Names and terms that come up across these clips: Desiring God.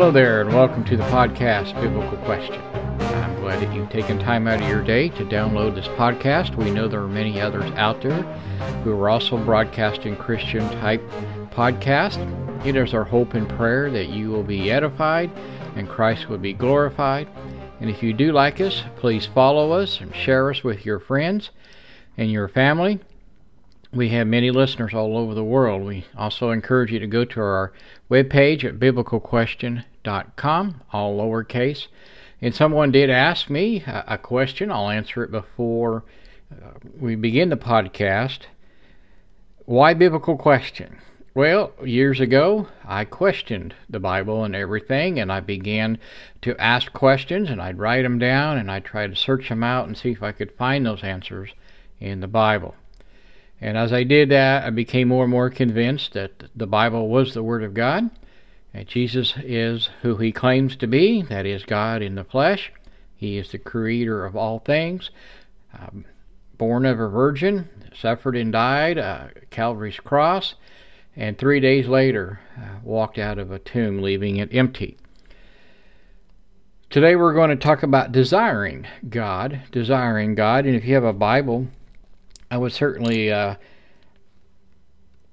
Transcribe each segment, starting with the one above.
Hello there, and welcome to the podcast, Biblical Question. I'm glad that you've taken time out of your day to download this podcast. We know there are many others out there who are also broadcasting Christian-type podcasts. It is our hope and prayer that you will be edified and Christ will be glorified. And if you do like us, please follow us and share us with your friends and your family. We have many listeners all over the world. We also encourage you to go to our webpage at biblicalquestion.com, all lowercase. And someone did ask me a question. I'll answer it before we begin the podcast. Why biblical question? Well, years ago, I questioned the Bible and everything, and I began to ask questions, and I'd write them down, and I'd try to search them out and see if I could find those answers in the Bible. And as I did that, I became more and more convinced that the Bible was the Word of God, that Jesus is who He claims to be, that is, God in the flesh. He is the creator of all things, born of a virgin, suffered and died, Calvary's cross, and 3 days later walked out of a tomb, leaving it empty. Today we're going to talk about desiring God. And if you have a Bible, I would certainly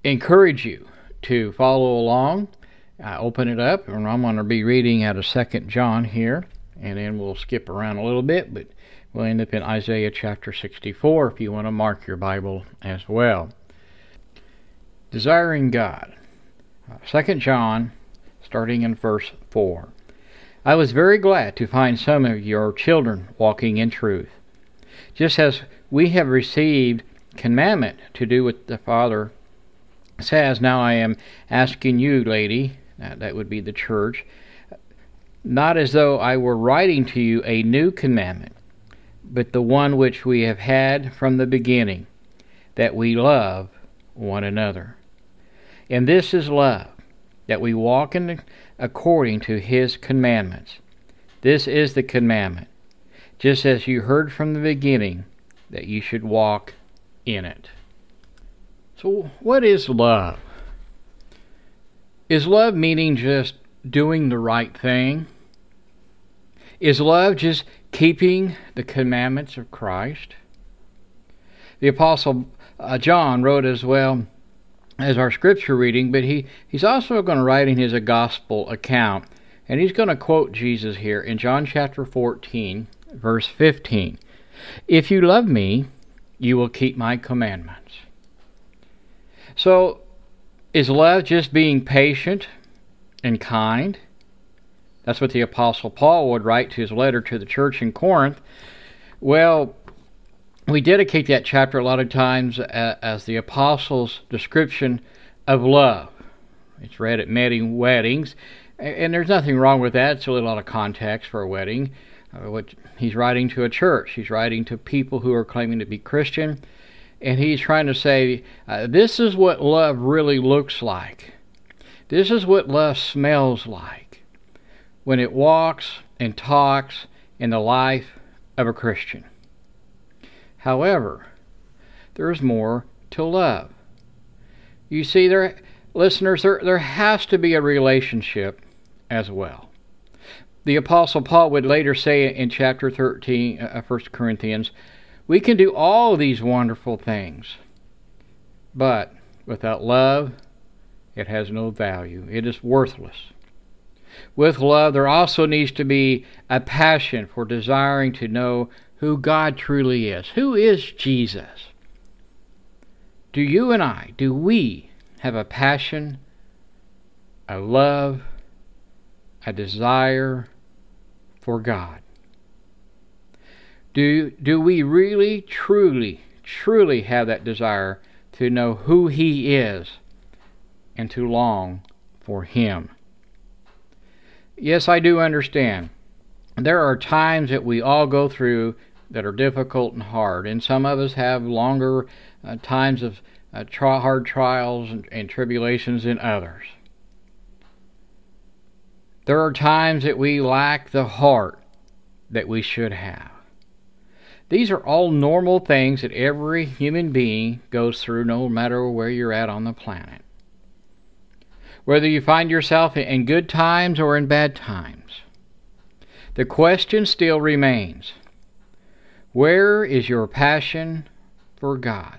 encourage you to follow along. Open it up, and I'm going to be reading out of 2 John here, and then we'll skip around a little bit, but we'll end up in Isaiah chapter 64 if you want to mark your Bible as well. Desiring God. 2 John, starting in verse 4. I was very glad to find some of your children walking in truth, just as we have received commandment to do what the Father says. Now I am asking you, lady, that would be the church, not as though I were writing to you a new commandment, but the one which we have had from the beginning, that we love one another. And this is love, that we walk in according to His commandments. This is the commandment, just as you heard from the beginning, that you should walk in it. So what is love? Is love meaning just doing the right thing? Is love just keeping the commandments of Christ? The Apostle John wrote as well as our scripture reading, but he's also going to write in his gospel account, and he's going to quote Jesus here in John chapter 14, verse 15. If you love me, you will keep my commandments. So, is love just being patient and kind? That's what the Apostle Paul would write to his letter to the church in Corinth. Well, we dedicate that chapter a lot of times as the Apostle's description of love. It's read at many weddings, and there's nothing wrong with that. It's a little out of context for a wedding. He's writing to a church. He's writing to people who are claiming to be Christian. And he's trying to say, this is what love really looks like. This is what love smells like when it walks and talks in the life of a Christian. However, there is more to love. You see, listeners, there has to be a relationship as well. The Apostle Paul would later say in chapter 13, 1 Corinthians, we can do all these wonderful things, but without love, it has no value. It is worthless. With love, there also needs to be a passion for desiring to know who God truly is. Who is Jesus? Do you and I, do we have a passion, a love, a desire for God? Do we really, truly have that desire to know who He is and to long for Him? Yes, I do understand. There are times that we all go through that are difficult and hard, and some of us have longer times of hard trials and tribulations than others. There are times that we lack the heart that we should have. These are all normal things that every human being goes through, no matter where you're at on the planet. whether you find yourself in good times or in bad times. The question still remains, where is your passion for God?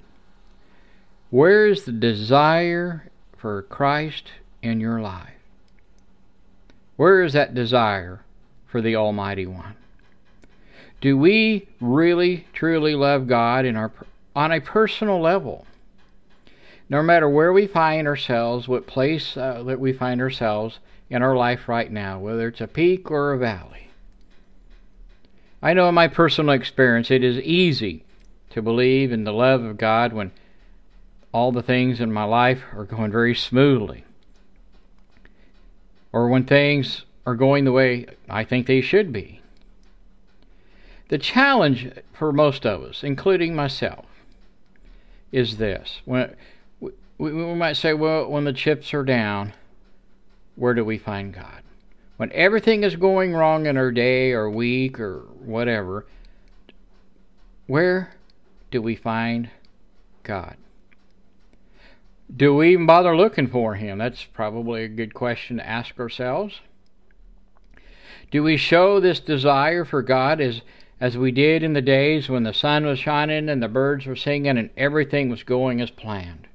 Where is the desire for Christ in your life? Where is that desire for the Almighty One? Do we really, truly love God on a personal level? No matter where we find ourselves, what place that we find ourselves in our life right now, whether it's a peak or a valley. I know in my personal experience, it is easy to believe in the love of God when all the things in my life are going very smoothly, or when things are going the way I think they should be. The challenge for most of us, including myself, is this. We might say, well, when the chips are down, where do we find God? When everything is going wrong in our day or week or whatever, where do we find God? Do we even bother looking for Him? That's probably a good question to ask ourselves. Do we show this desire for God as we did in the days when the sun was shining and the birds were singing and everything was going as planned?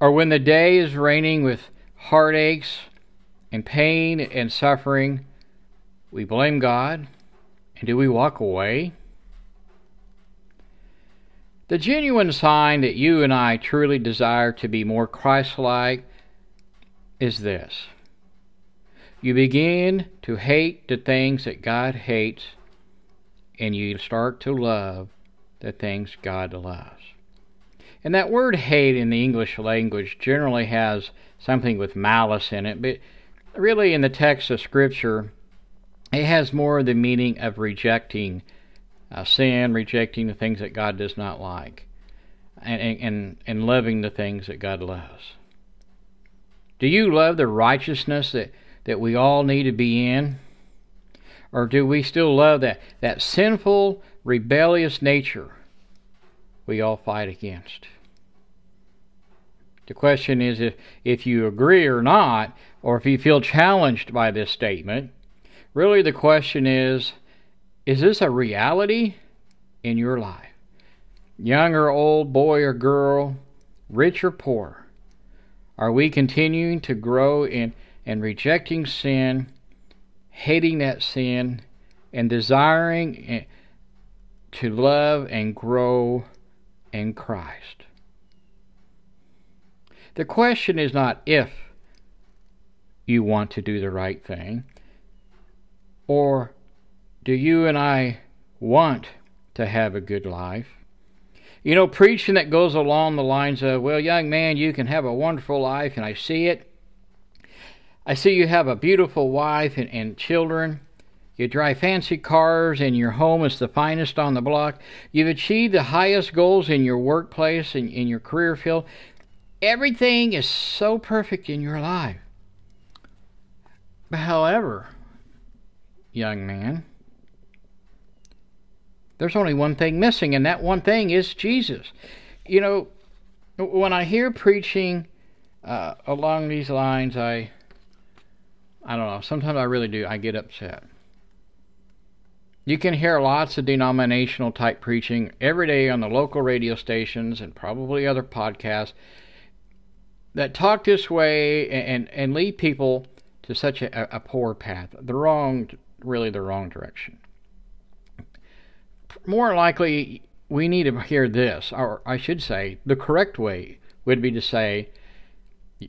Or when the day is raining with heartaches and pain and suffering, we blame God, and do we walk away? The genuine sign that you and I truly desire to be more Christ-like is this. You begin to hate the things that God hates, and you start to love the things God loves. And that word hate in the English language generally has something with malice in it, but really in the text of Scripture, it has more the meaning of rejecting sin, rejecting the things that God does not like, and loving the things that God loves. Do you love the righteousness that we all need to be in? Or do we still love that sinful, rebellious nature we all fight against? The question is if you agree or not, or if you feel challenged by this statement. Really the question is this a reality in your life? Young or old, boy or girl, rich or poor, are we continuing to grow in and rejecting sin, hating that sin, and desiring to love and grow in Christ? The question is not if you want to do the right thing, or do you and I want to have a good life? You know, preaching that goes along the lines of, well, young man, you can have a wonderful life, and I see it. I see you have a beautiful wife and children. You drive fancy cars, and your home is the finest on the block. You've achieved the highest goals in your workplace and in your career field. Everything is so perfect in your life. However, young man, there's only one thing missing, and that one thing is Jesus. You know, when I hear preaching along these lines, I don't know, sometimes I really do, I get upset. You can hear lots of denominational type preaching every day on the local radio stations and probably other podcasts that talk this way and lead people to such a poor path, the wrong direction. More likely, we need to hear this, or I should say, the correct way would be to say,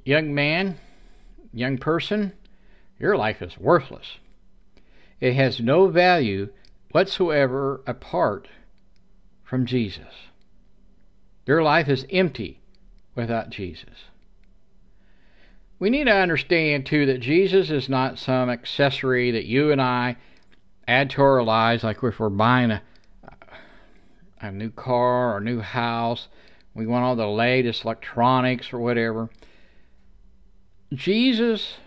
young man, young person, your life is worthless. It has no value whatsoever apart from Jesus. Your life is empty without Jesus. We need to understand, too, that Jesus is not some accessory that you and I add to our lives, like if we're buying a new car or a new house, we want all the latest electronics or whatever. Jesus,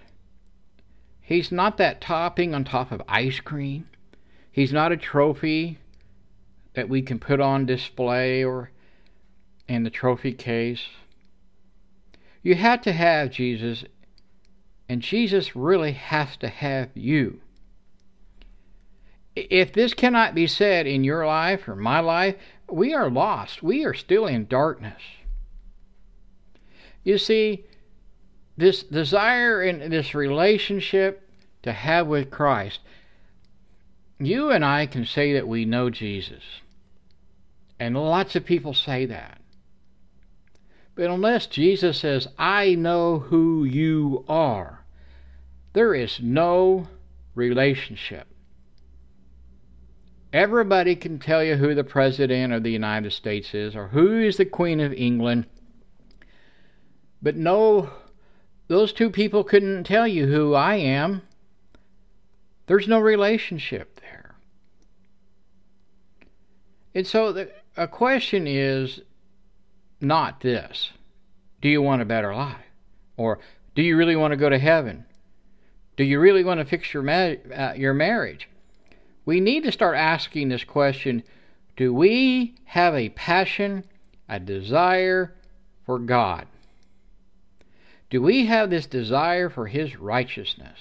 He's not that topping on top of ice cream. He's not a trophy that we can put on display or in the trophy case. You have to have Jesus, and Jesus really has to have you. If this cannot be said in your life or my life, we are lost. We are still in darkness. You see, this desire and this relationship to have with Christ, you and I can say that we know Jesus. And lots of people say that. But unless Jesus says, I know who you are, there is no relationship. Everybody can tell you who the President of the United States is or who is the Queen of England. But no, those two people couldn't tell you who I am. There's no relationship there. And so a question is, not this. Do you want a better life? Or do you really want to go to heaven? Do you really want to fix your marriage? We need to start asking this question. Do we have a passion, a desire for God? Do we have this desire for His righteousness?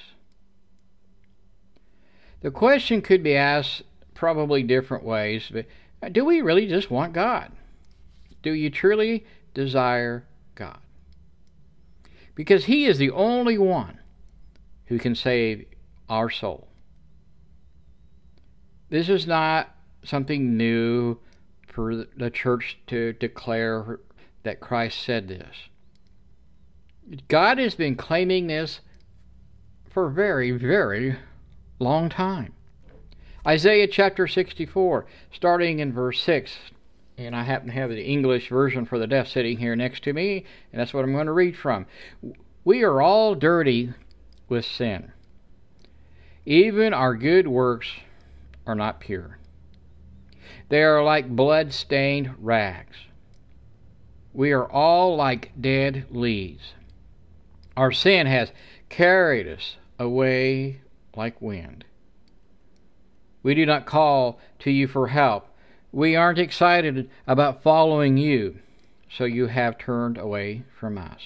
The question could be asked probably different ways, but do we really just want God? Do you truly desire God? Because He is the only one who can save our soul. This is not something new for the church to declare that Christ said this. God has been claiming this for a very, very long time. Isaiah chapter 64, starting in verse 6. And I happen to have the English version for the deaf sitting here next to me, and that's what I'm going to read from. We are all dirty with sin. Even our good works are not pure. They are like blood-stained rags. We are all like dead leaves. Our sin has carried us away like wind. We do not call to you for help. We aren't excited about following you, so you have turned away from us.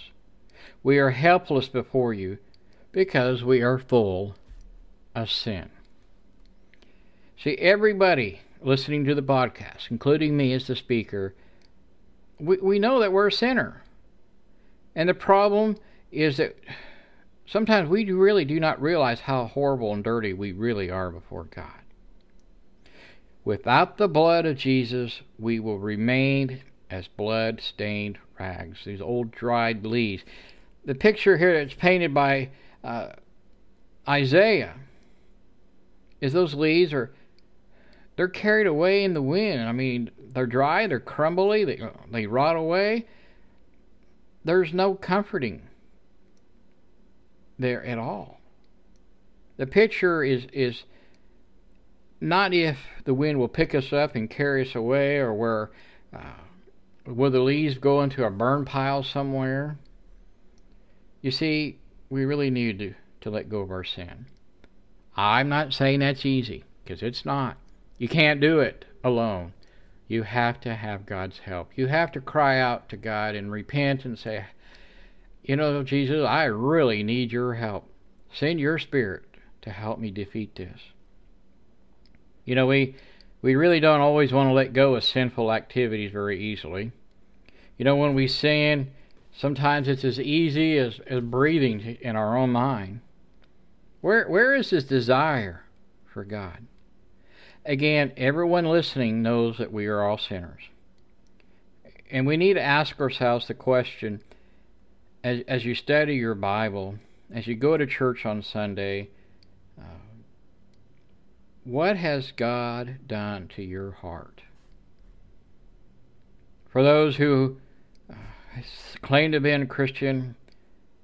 We are helpless before you because we are full of sin. See, everybody listening to the podcast, including me as the speaker, we know that we're a sinner. And the problem is that sometimes we really do not realize how horrible and dirty we really are before God. Without the blood of Jesus, we will remain as blood-stained rags, these old dried leaves. The picture here that's painted by Isaiah is those leaves they're carried away in the wind. I mean, they're dry, they're crumbly, they rot away. There's no comforting there at all. The picture is not if the wind will pick us up and carry us away, or where the leaves go into a burn pile somewhere. You see, we really need to let go of our sin. I'm not saying that's easy, because it's not. You can't do it alone. You have to have God's help. You have to cry out to God and repent and say, you know, Jesus, I really need your help. Send your Spirit to help me defeat this. You know, we really don't always want to let go of sinful activities very easily. You know, when we sin, sometimes it's as easy as breathing in our own mind. Where is this desire for God? Again, everyone listening knows that we are all sinners. And we need to ask ourselves the question, as you study your Bible, as you go to church on Sunday, what has God done to your heart? For those who claim to have been a Christian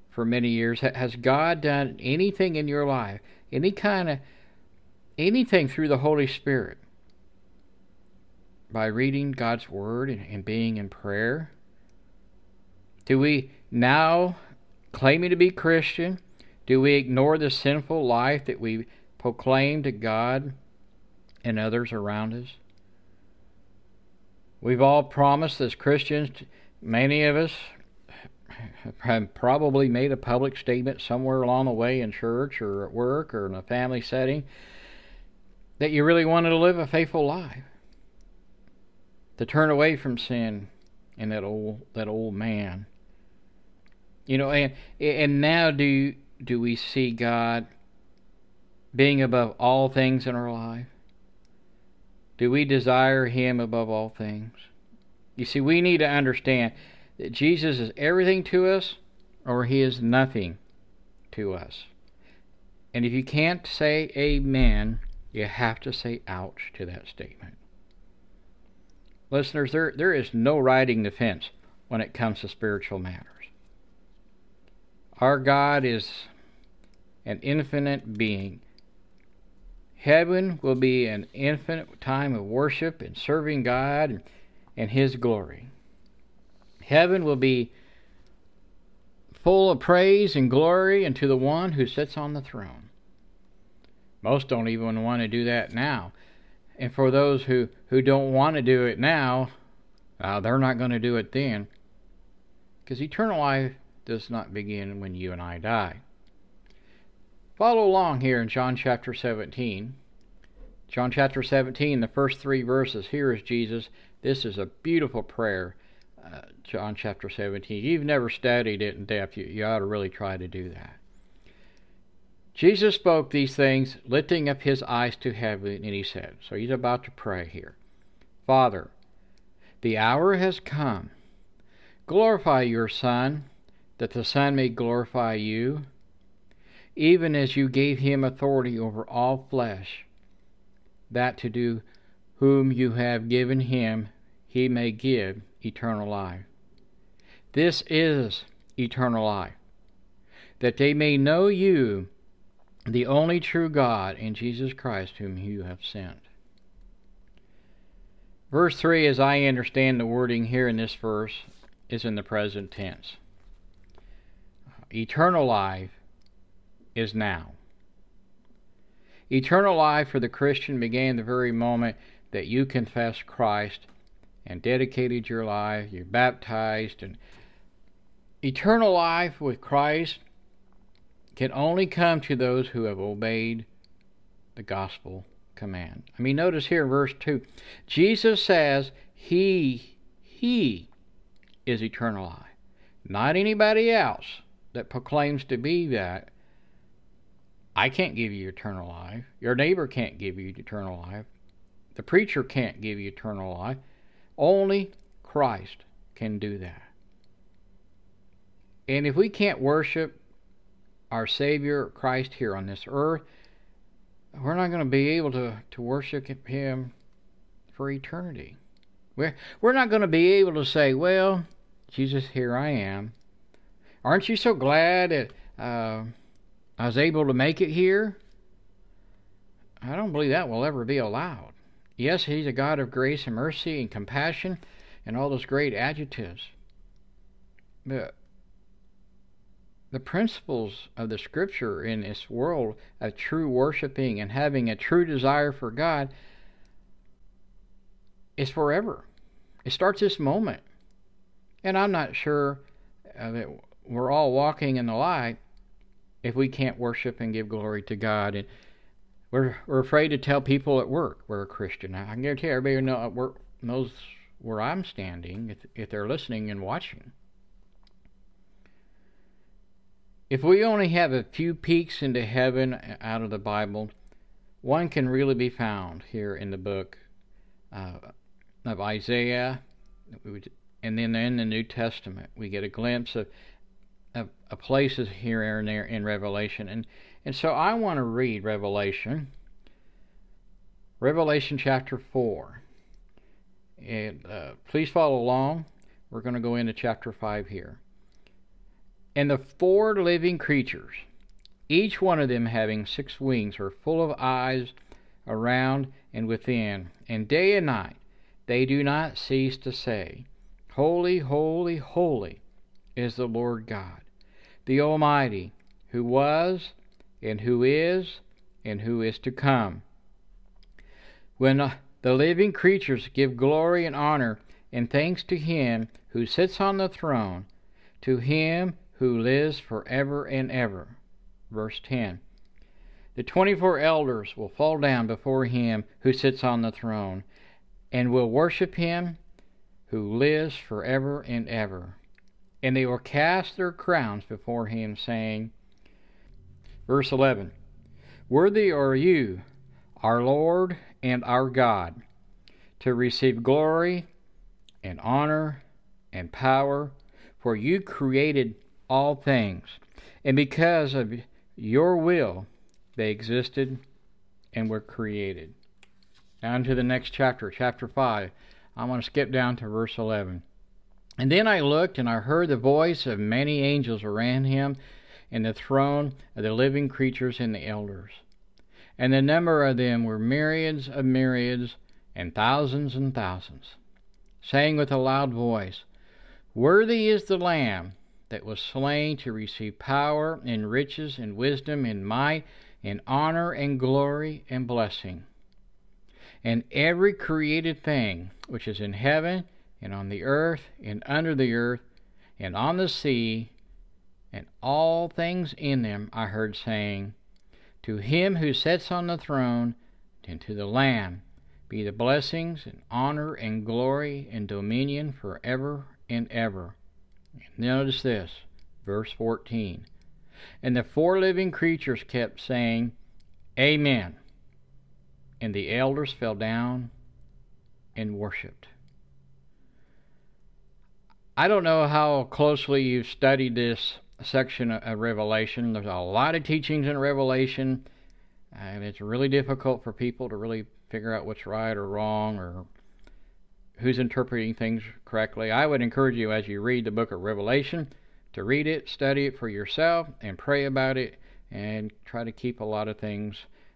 for many years, has God done anything in your life, anything through the Holy Spirit, by reading God's Word and being in prayer? Do we now, claiming to be Christian, do we ignore the sinful life that we proclaim to God and others around us? We've all promised as Christians, many of us probably made a public statement somewhere along the way in church or at work or in a family setting that you really wanted to live a faithful life, to turn away from sin and that old man. You know, and now do we see God being above all things in our life? Do we desire Him above all things? You see, we need to understand that Jesus is everything to us, or He is nothing to us. And if you can't say amen, you have to say ouch to that statement. Listeners, there is no riding the fence when it comes to spiritual matters. Our God is an infinite being. Heaven will be an infinite time of worship and serving God and His glory. Heaven will be full of praise and glory unto the one who sits on the throne. Most don't even want to do that now. And for those who don't want to do it now, they're not going to do it then. Because eternal life does not begin when you and I die. Follow along here in John chapter 17. John chapter 17, the first three verses. Here is Jesus. This is a beautiful prayer, John chapter 17. You've never studied it in depth. You ought to really try to do that. Jesus spoke these things, lifting up His eyes to heaven, and He said, so He's about to pray here, Father, the hour has come. Glorify your Son, that the Son may glorify you, even as you gave Him authority over all flesh, that to do whom you have given Him, He may give eternal life. This is eternal life, that they may know you, the only true God, and Jesus Christ, whom you have sent. Verse 3, as I understand the wording here in this verse, is in the present tense. Eternal life is now. Eternal life for the Christian began the very moment that you confessed Christ and dedicated your life, you're baptized. And eternal life with Christ can only come to those who have obeyed the gospel command. I mean, notice here in verse 2, Jesus says he is eternal life. Not anybody else that proclaims to be that. I can't give you eternal life. Your neighbor can't give you eternal life. The preacher can't give you eternal life. Only Christ can do that. And if we can't worship our Savior Christ here on this earth, we're not going to be able to worship Him for eternity. We're not going to be able to say, well, Jesus, here I am. Aren't you so glad that I was able to make it here? I don't believe that will ever be allowed. Yes, He's a God of grace and mercy and compassion and all those great adjectives. But the principles of the Scripture in this world of true worshiping and having a true desire for God is forever. It starts this moment. And I'm not sure that we're all walking in the light if we can't worship and give glory to God. And we're afraid to tell people at work we're a Christian. Now, I can guarantee everybody knows where I'm standing if they're listening and watching. If we only have a few peeks into heaven out of the Bible, one can really be found here in the book of Isaiah, and then in the New Testament. We get a glimpse of places here and there in Revelation. And so I want to read Revelation. Revelation chapter 4. And please follow along. We're going to go into chapter 5 here. And the four living creatures, each one of them having six wings, were full of eyes around and within. And day and night they do not cease to say, Holy, holy, holy is the Lord God, the Almighty, who was, and who is to come. When the living creatures give glory and honor and thanks to Him who sits on the throne, to him who lives forever and ever. Verse 10. The 24 elders will fall down before him who sits on the throne, and will worship him who lives forever and ever. And they will cast their crowns before him, saying, verse 11, worthy are you, our Lord and our God, to receive glory and honor and power, for you created all things, and because of your will they existed and were created. Now into the next chapter, chapter 5. I'm going to skip down to verse 11. And then I looked, and I heard the voice of many angels around him, and the throne of the living creatures and the elders. And the number of them were myriads of myriads, and thousands, saying with a loud voice, worthy is the Lamb that was slain to receive power and riches and wisdom and might and honor and glory and blessing. And every created thing which is in heaven and on the earth and under the earth and on the sea and all things in them I heard saying, to him who sits on the throne and to the Lamb be the blessings and honor and glory and dominion forever and ever. Notice this, verse 14. And the four living creatures kept saying, Amen. And the elders fell down and worshipped. I don't know how closely you've studied this section of Revelation. There's a lot of teachings in Revelation, and it's really difficult for people to really figure out what's right or wrong or who's interpreting things correctly. I would encourage you, as you read the book of Revelation, to read it, study it for yourself, and pray about it, and try to keep a lot of things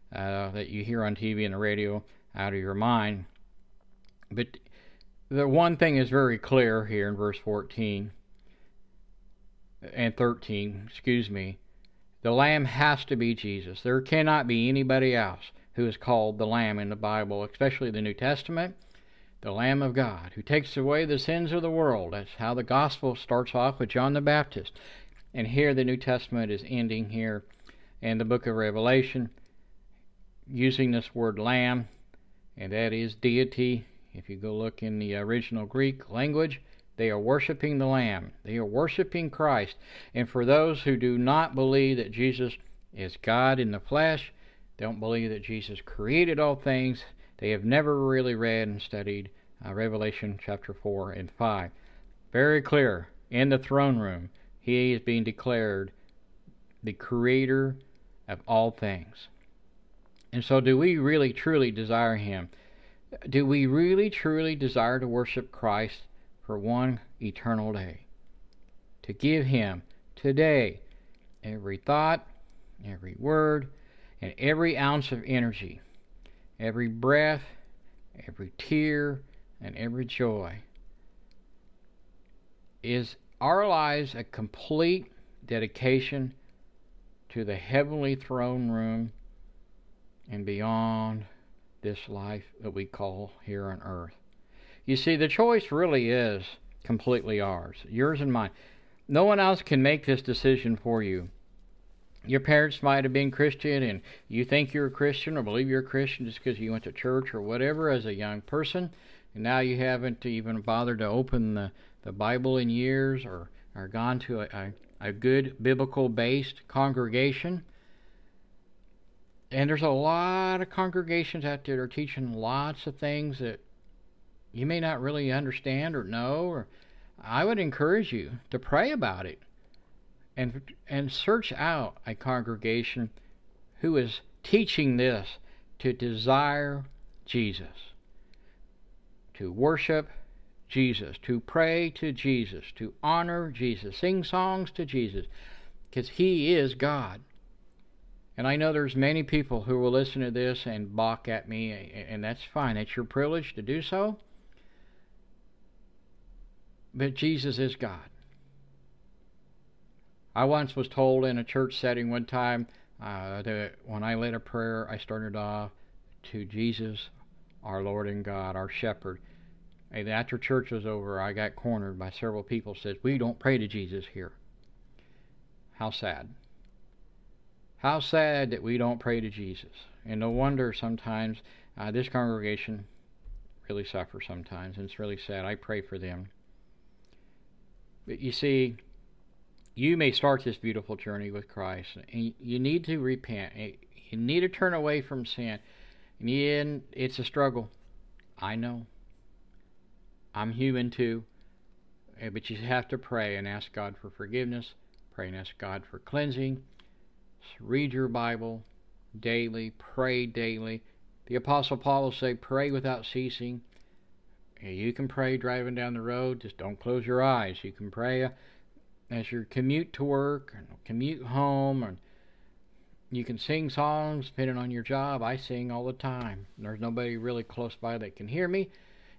that you hear on TV and the radio out of your mind. But the one thing is very clear here in verse 14 and 13, the Lamb has to be Jesus. There cannot be anybody else who is called the Lamb in the Bible, especially the New Testament. The Lamb of God, who takes away the sins of the world. That's how the gospel starts off with John the Baptist. And here the New Testament is ending here in the book of Revelation, using this word Lamb, and that is deity. If you go look in the original Greek language, they are worshiping the Lamb. They are worshiping Christ. And for those who do not believe that Jesus is God in the flesh, don't believe that Jesus created all things, they have never really read and studied Revelation chapter 4 and 5. Very clear, in the throne room, he is being declared the creator of all things. And so do we really truly desire him? Do we really truly desire to worship Christ for one eternal day? To give him today every thought, every word, and every ounce of energy, every breath, every tear, and every joy. Is our lives a complete dedication to the heavenly throne room and beyond this life that we call here on earth? You see, the choice really is completely ours, yours and mine. No one else can make this decision for you. Your parents might have been Christian, and you think you're a Christian or believe you're a Christian just because you went to church or whatever as a young person, and now you haven't even bothered to open the Bible in years or gone to a good biblical-based congregation. And there's a lot of congregations out there that are teaching lots of things that you may not really understand or know. Or I would encourage you to pray about it. And search out a congregation who is teaching this, to desire Jesus, to worship Jesus, to pray to Jesus, to honor Jesus, sing songs to Jesus, because he is God. And I know there's many people who will listen to this and balk at me, and that's fine. That's your privilege to do so. But Jesus is God. I once was told in a church setting one time that when I led a prayer, I started off, to Jesus, our Lord and God, our Shepherd. After church was over, I got cornered by several people who said, "We don't pray to Jesus here." How sad. How sad that we don't pray to Jesus. And no wonder sometimes this congregation really suffers sometimes, and it's really sad. I pray for them. But you see, you may start this beautiful journey with Christ, and you need to repent. You need to turn away from sin. And it's a struggle. I know. I'm human too. But you have to pray and ask God for forgiveness. Pray and ask God for cleansing. Read your Bible daily. Pray daily. The Apostle Paul will say, pray without ceasing. You can pray driving down the road. Just don't close your eyes. You can pray as you commute to work, and commute home, and you can sing songs depending on your job. I sing all the time. There's nobody really close by that can hear me,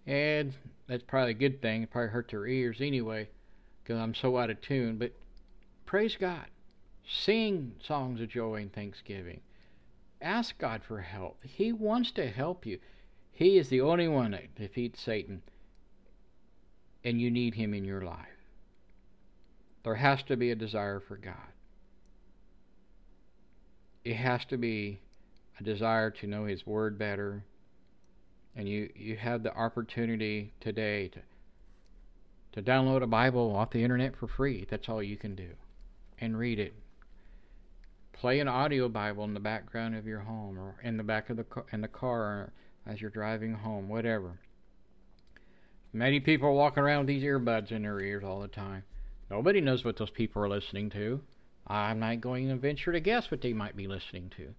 and that's probably a good thing. It probably hurt their ears anyway because I'm so out of tune. But praise God. Sing songs of joy and thanksgiving. Ask God for help. He wants to help you. He is the only one that defeats Satan, and you need him in your life. There has to be a desire for God. It has to be a desire to know His Word better. And you have the opportunity today to download a Bible off the internet for free. That's all you can do. And read it. Play an audio Bible in the background of your home, or in the back of the car, or as you're driving home, whatever. Many people are walking around with these earbuds in their ears all the time. Nobody knows what those people are listening to. I'm not going to venture to guess what they might be listening to.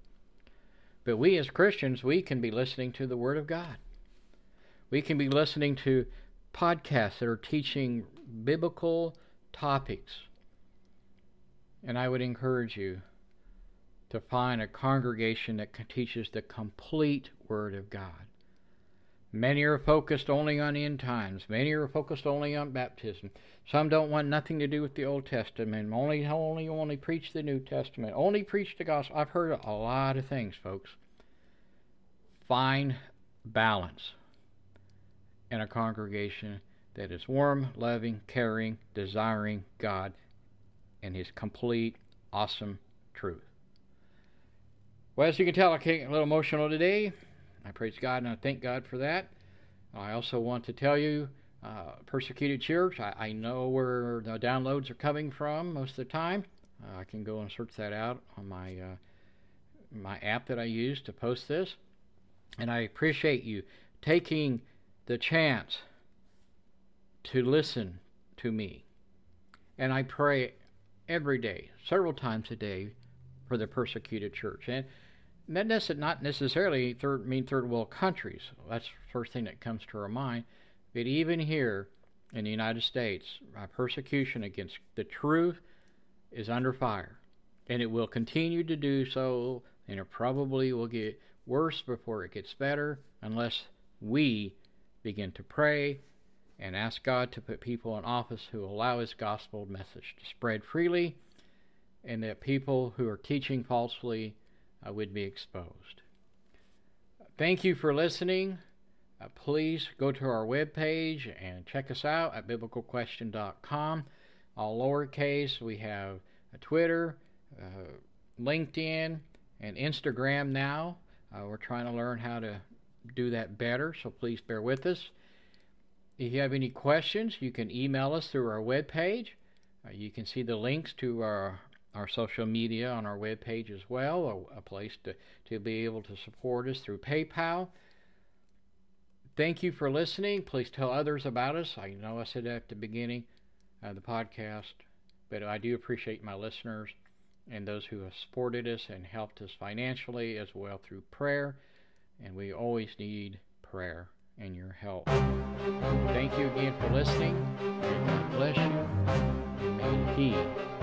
But we as Christians, we can be listening to the Word of God. We can be listening to podcasts that are teaching biblical topics. And I would encourage you to find a congregation that teaches the complete Word of God. Many are focused only on end times. Many are focused only on baptism. Some don't want nothing to do with the Old Testament. Only preach the New Testament. Only preach the gospel. I've heard a lot of things, folks. Find balance in a congregation that is warm, loving, caring, desiring God and His complete, awesome truth. Well, as you can tell, I came a little emotional today. I praise God and I thank God for that. I also want to tell you, Persecuted Church, I know where the downloads are coming from most of the time. I can go and search that out on my app that I use to post this. And I appreciate you taking the chance to listen to me. And I pray every day, several times a day, for the persecuted church. And that does not necessarily mean third world countries. That's the first thing that comes to our mind. But even here in the United States, persecution against the truth is under fire. And it will continue to do so, and it probably will get worse before it gets better, unless we begin to pray and ask God to put people in office who allow His gospel message to spread freely, and that people who are teaching falsely would be exposed. Thank you for listening. Please go to our webpage and check us out at biblicalquestion.com. All lowercase. We have a Twitter, LinkedIn, and Instagram now. We're trying to learn how to do that better, so please bear with us. If you have any questions, you can email us through our webpage. You can see the links to our social media on our webpage as well, a place to be able to support us through PayPal. Thank you for listening. Please tell others about us. I know I said that at the beginning of the podcast, but I do appreciate my listeners and those who have supported us and helped us financially as well through prayer, and we always need prayer and your help. Thank you again for listening. God bless you. And may He